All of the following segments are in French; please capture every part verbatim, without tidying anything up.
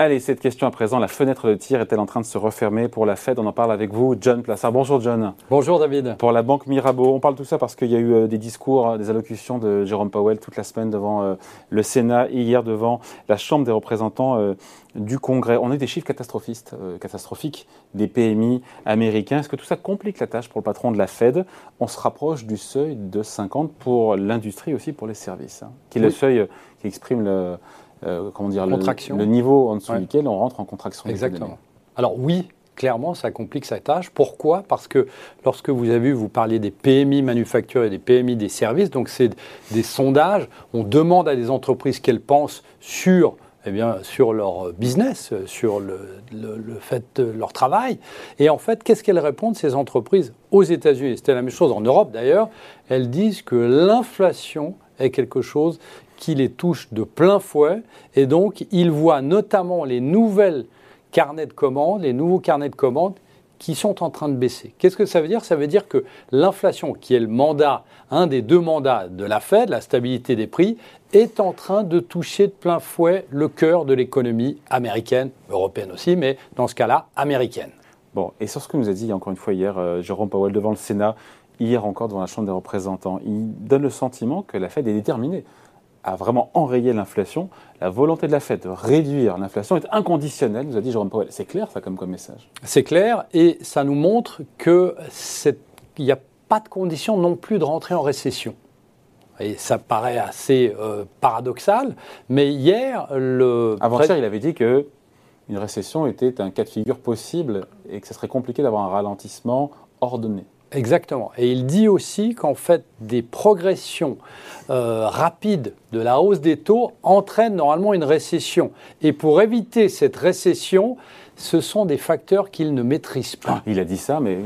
Allez, cette question à présent, la fenêtre de tir est-elle en train de se refermer pour la Fed? On en parle avec vous, John Plassard. Bonjour John. Bonjour David. Pour la Banque Mirabeau, on parle tout ça parce qu'il y a eu euh, des discours, des allocutions de Jérôme Powell toute la semaine devant euh, le Sénat, hier devant la Chambre des représentants euh, du Congrès. On a eu des chiffres catastrophistes, euh, catastrophiques des P M I américains. Est-ce que tout ça complique la tâche pour le patron de la Fed? On se rapproche du seuil de cinquante pour l'industrie aussi, pour les services, hein, qui est oui. le seuil euh, qui exprime le... Euh, comment dire, le, le niveau en dessous ouais. duquel on rentre en contraction. Exactement. Alors oui, clairement, ça complique sa tâche. Pourquoi ? Parce que lorsque vous avez vu, vous parliez des P M I manufactures et des P M I des services, donc c'est des sondages, on demande à des entreprises qu'elles pensent sur... Eh bien, sur leur business, sur le, le, le fait de leur travail. Et en fait, qu'est-ce qu'elles répondent, ces entreprises, aux États-Unis ? C'était la même chose en Europe, d'ailleurs. Elles disent que l'inflation est quelque chose qui les touche de plein fouet. Et donc, ils voient notamment les nouvelles carnets de commandes, les nouveaux carnets de commandes qui sont en train de baisser. Qu'est-ce que ça veut dire ? Ça veut dire que l'inflation, qui est le mandat, un des deux mandats de la Fed, la stabilité des prix, est en train de toucher de plein fouet le cœur de l'économie américaine, européenne aussi, mais dans ce cas-là, américaine. Bon, et sur ce que nous a dit encore une fois hier euh, Jérôme Powell devant le Sénat, hier encore devant la Chambre des représentants, il donne le sentiment que la Fed est déterminée à vraiment enrayer l'inflation. La volonté de la Fed de réduire l'inflation est inconditionnelle, nous a dit Jérôme Powell. C'est clair, ça, comme, comme message ? C'est clair, et ça nous montre qu'il n'y a pas de condition non plus de rentrer en récession. Et ça paraît assez euh, paradoxal, mais hier... le Avant-hier, il avait dit que une récession était un cas de figure possible et que ce serait compliqué d'avoir un ralentissement ordonné. Exactement. Et il dit aussi qu'en fait, des progressions euh, rapides de la hausse des taux entraînent normalement une récession. Et pour éviter cette récession, ce sont des facteurs qu'il ne maîtrise pas. Il a dit ça, mais...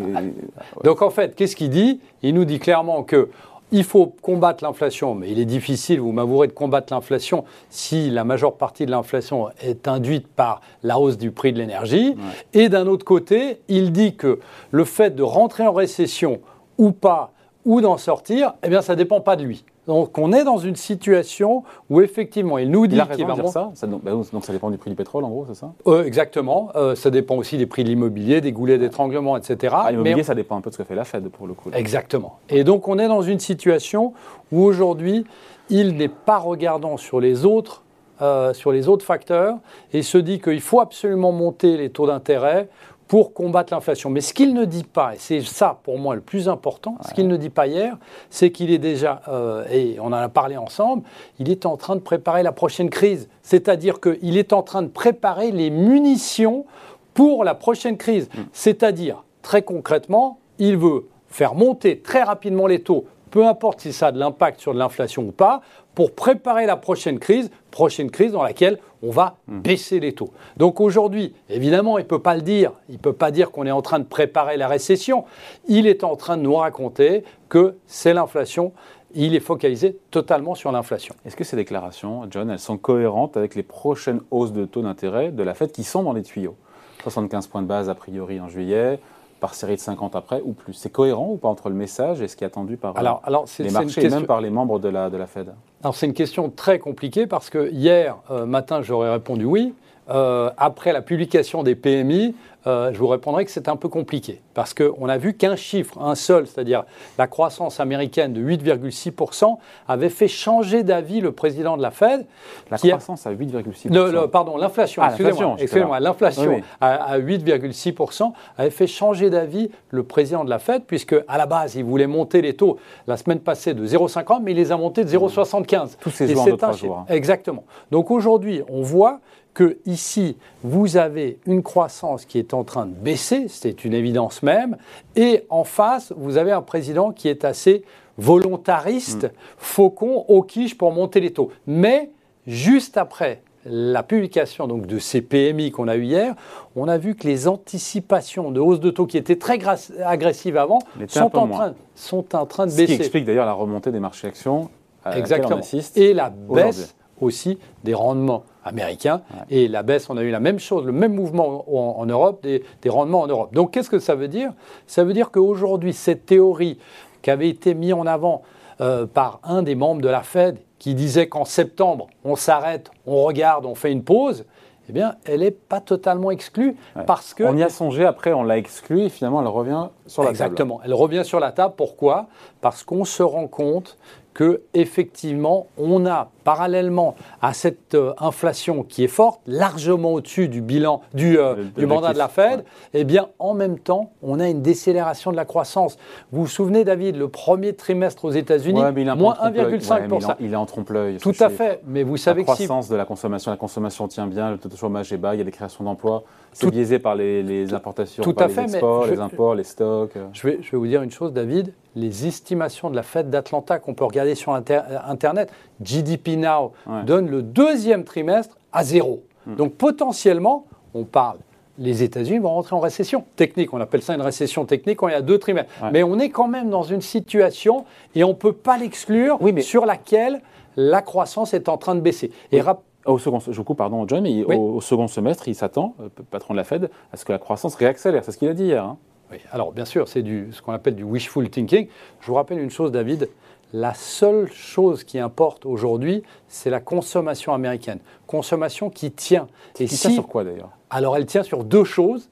Donc en fait, qu'est-ce qu'il dit ? Il nous dit clairement que... il faut combattre l'inflation, mais il est difficile, vous m'avouerez, de combattre l'inflation si la majeure partie de l'inflation est induite par la hausse du prix de l'énergie. Ouais. Et d'un autre côté, il dit que le fait de rentrer en récession ou pas, ou d'en sortir, eh bien ça ne dépend pas de lui. Donc on est dans une situation où effectivement, il nous dit... Il a raison de dire ça, ça donc, bah, donc ça dépend du prix du pétrole en gros, c'est ça euh, Exactement, euh, ça dépend aussi des prix de l'immobilier, des goulets d'étranglement, et cetera. Ah, l'immobilier, mais on... ça dépend un peu de ce que fait la Fed pour le coup. Là. Exactement. Et donc on est dans une situation où aujourd'hui, il n'est pas regardant sur les autres, euh, sur les autres facteurs et se dit qu'il faut absolument monter les taux d'intérêt pour combattre l'inflation. Mais ce qu'il ne dit pas, et c'est ça pour moi le plus important, ouais. ce qu'il ne dit pas hier, c'est qu'il est déjà, euh, et on en a parlé ensemble, il est en train de préparer la prochaine crise. C'est-à-dire qu'il est en train de préparer les munitions pour la prochaine crise. Mmh. C'est-à-dire, très concrètement, il veut faire monter très rapidement les taux, peu importe si ça a de l'impact sur de l'inflation ou pas, pour préparer la prochaine crise, prochaine crise dans laquelle on va baisser les taux. Donc aujourd'hui, évidemment, il ne peut pas le dire. Il ne peut pas dire qu'on est en train de préparer la récession. Il est en train de nous raconter que c'est l'inflation. Il est focalisé totalement sur l'inflation. Est-ce que ces déclarations, John, elles sont cohérentes avec les prochaines hausses de taux d'intérêt de la Fed qui sont dans les tuyaux ? soixante-quinze points de base a priori en juillet, par série de cinquante après ou plus. C'est cohérent ou pas entre le message et ce qui est attendu par alors, alors, c'est, les c'est marchés et même par les membres de la, de la Fed ? Alors c'est une question très compliquée parce que hier euh, matin, j'aurais répondu oui. Euh, après la publication des P M I, euh, je vous répondrai que c'est un peu compliqué parce qu'on a vu qu'un chiffre, un seul, c'est-à-dire la croissance américaine de huit virgule six pour cent avait fait changer d'avis le président de la Fed. La croissance a... à huit virgule six pour cent. Le, le, pardon, l'inflation, ah, excusez-moi, excusez-moi, l'inflation oui, oui. à, à huit virgule six pour cent avait fait changer d'avis le président de la Fed puisque à la base, il voulait monter les taux la semaine passée de zéro virgule cinquante mais il les a montés de zéro virgule soixante-quinze. Tous ces jours de trois jours. Exactement. Donc aujourd'hui, on voit que ici, vous avez une croissance qui est en train de baisser, c'est une évidence même, et en face, vous avez un président qui est assez volontariste, mmh. faucon, aux quiches pour monter les taux. Mais juste après la publication donc, de ces P M I qu'on a eu hier, on a vu que les anticipations de hausse de taux qui étaient très gra- agressives avant sont en, train, sont en train de baisser. Ce qui explique d'ailleurs la remontée des marchés actions à laquelle on assiste aujourd'hui. Et la baisse aussi des rendements américains. Ouais. Et la baisse, on a eu la même chose, le même mouvement en, en Europe, des, des rendements en Europe. Donc, qu'est-ce que ça veut dire ? Ça veut dire qu'aujourd'hui, cette théorie qui avait été mise en avant euh, par un des membres de la Fed, qui disait qu'en septembre, on s'arrête, on regarde, on fait une pause, eh bien, elle n'est pas totalement exclue ouais. parce que... On y a songé, après on l'a exclue et finalement elle revient sur la Exactement. table. Exactement, elle revient sur la table. Pourquoi ? Parce qu'on se rend compte que effectivement, on a parallèlement à cette euh, inflation qui est forte, largement au-dessus du bilan du, euh, le, du mandat de la Fed, ouais. eh bien en même temps, on a une décélération de la croissance. Vous vous souvenez, David, le premier trimestre aux États-Unis, ouais, moins un virgule cinq pour cent. Ouais, il est en trompe-l'œil. Tout à fait. Mais vous savez que si la croissance de la consommation, la consommation tient bien, le taux de chômage est bas, il y a des créations d'emplois. C'est biaisé par les, les tout, importations, tout par à les fait, exports, je, les imports, les stocks. Je vais, je vais vous dire une chose, David. Les estimations de la Fed d'Atlanta qu'on peut regarder sur inter Internet, G D P Now, ouais. donne le deuxième trimestre à zéro. Mmh. Donc potentiellement, on parle, les États-Unis vont rentrer en récession technique. On appelle ça une récession technique quand il y a deux trimestres. Ouais. Mais on est quand même dans une situation, et on ne peut pas l'exclure, oui, mais... sur laquelle la croissance est en train de baisser. Et oui. Au second, je vous coupe, pardon, John, mais oui. au, au second semestre, il s'attend, le patron de la Fed, à ce que la croissance réaccélère. C'est ce qu'il a dit hier. Hein. Oui, alors bien sûr, c'est du, ce qu'on appelle du wishful thinking. Je vous rappelle une chose, David, la seule chose qui importe aujourd'hui, c'est la consommation américaine. Consommation qui tient. Et qui si, tient sur quoi d'ailleurs ? Alors elle tient sur deux choses.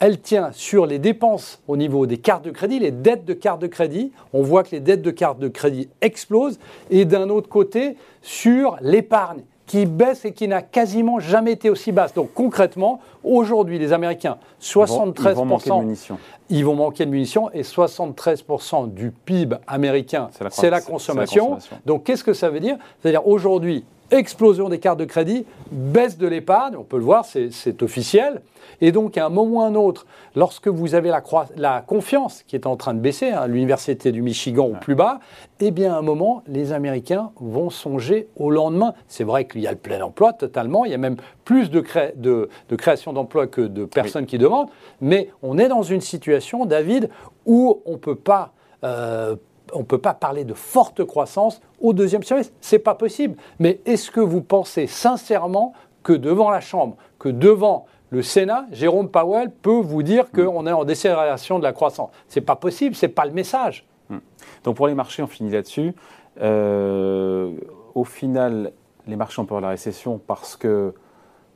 Elle tient sur les dépenses au niveau des cartes de crédit, les dettes de cartes de crédit. On voit que les dettes de cartes de crédit explosent. Et d'un autre côté, sur l'épargne, qui baisse et qui n'a quasiment jamais été aussi basse. Donc concrètement, aujourd'hui, les Américains, soixante-treize pour cent... Ils vont manquer de munitions. Ils vont manquer de munitions et soixante-treize pour cent du P I B américain, c'est la, la, la consommation. Donc qu'est-ce que ça veut dire ? C'est-à-dire aujourd'hui, explosion des cartes de crédit, baisse de l'épargne, on peut le voir, c'est officiel. Et donc à un moment ou à un autre, lorsque vous avez la, la confiance qui est en train de baisser, hein, l'université du Michigan ouais. au plus bas, eh bien à un moment, les Américains vont songer au lendemain. C'est vrai qu'il y a le plein emploi totalement, il y a même plus de, cré, de, de création d'emplois que de personnes oui. qui demandent, mais on est dans une situation, David, où on ne peut pas... Euh, On ne peut pas parler de forte croissance au deuxième semestre. Ce n'est pas possible. Mais est-ce que vous pensez sincèrement que devant la Chambre, que devant le Sénat, Jérôme Powell peut vous dire mmh. qu'on est en décélération de la croissance ? Ce n'est pas possible, ce n'est pas le message. Mmh. Donc pour les marchés, on finit là-dessus. Euh, au final, les marchés ont peur de la récession parce que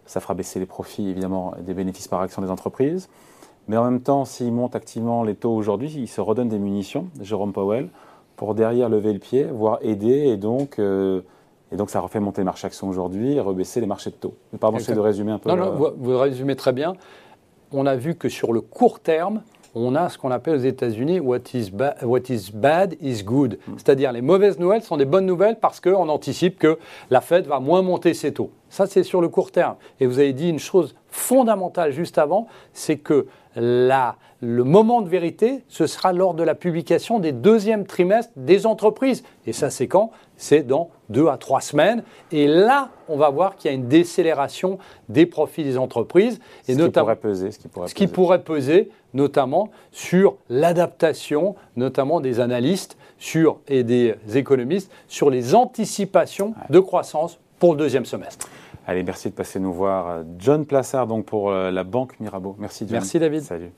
ça fera baisser les profits, évidemment, des bénéfices par action des entreprises. Mais en même temps, s'ils montent activement les taux aujourd'hui, ils se redonnent des munitions, Jérôme Powell, pour derrière lever le pied, voire aider. Et donc, euh, et donc ça refait monter les marchés actions aujourd'hui et rebaisser les marchés de taux. Mais pardon, c'est de résumer un peu. Non, le... non, vous, vous résumez très bien. On a vu que sur le court terme, on a ce qu'on appelle aux États-Unis « what is bad is good ». C'est-à-dire les mauvaises nouvelles sont des bonnes nouvelles parce qu'on anticipe que la Fed va moins monter ses taux. Ça, c'est sur le court terme. Et vous avez dit une chose fondamentale juste avant, c'est que La, le moment de vérité, ce sera lors de la publication des deuxièmes trimestres des entreprises. Et ça, c'est quand ? C'est dans deux à trois semaines. Et là, on va voir qu'il y a une décélération des profits des entreprises. Et ce, qui pourrait peser, ce qui pourrait ce peser. Ce qui pourrait peser, notamment sur l'adaptation, notamment des analystes sur, et des économistes, sur les anticipations ouais. de croissance pour le deuxième semestre. Allez, merci de passer nous voir. John Plassard, donc pour la Banque Mirabeau. Merci, John. Merci, David. Salut.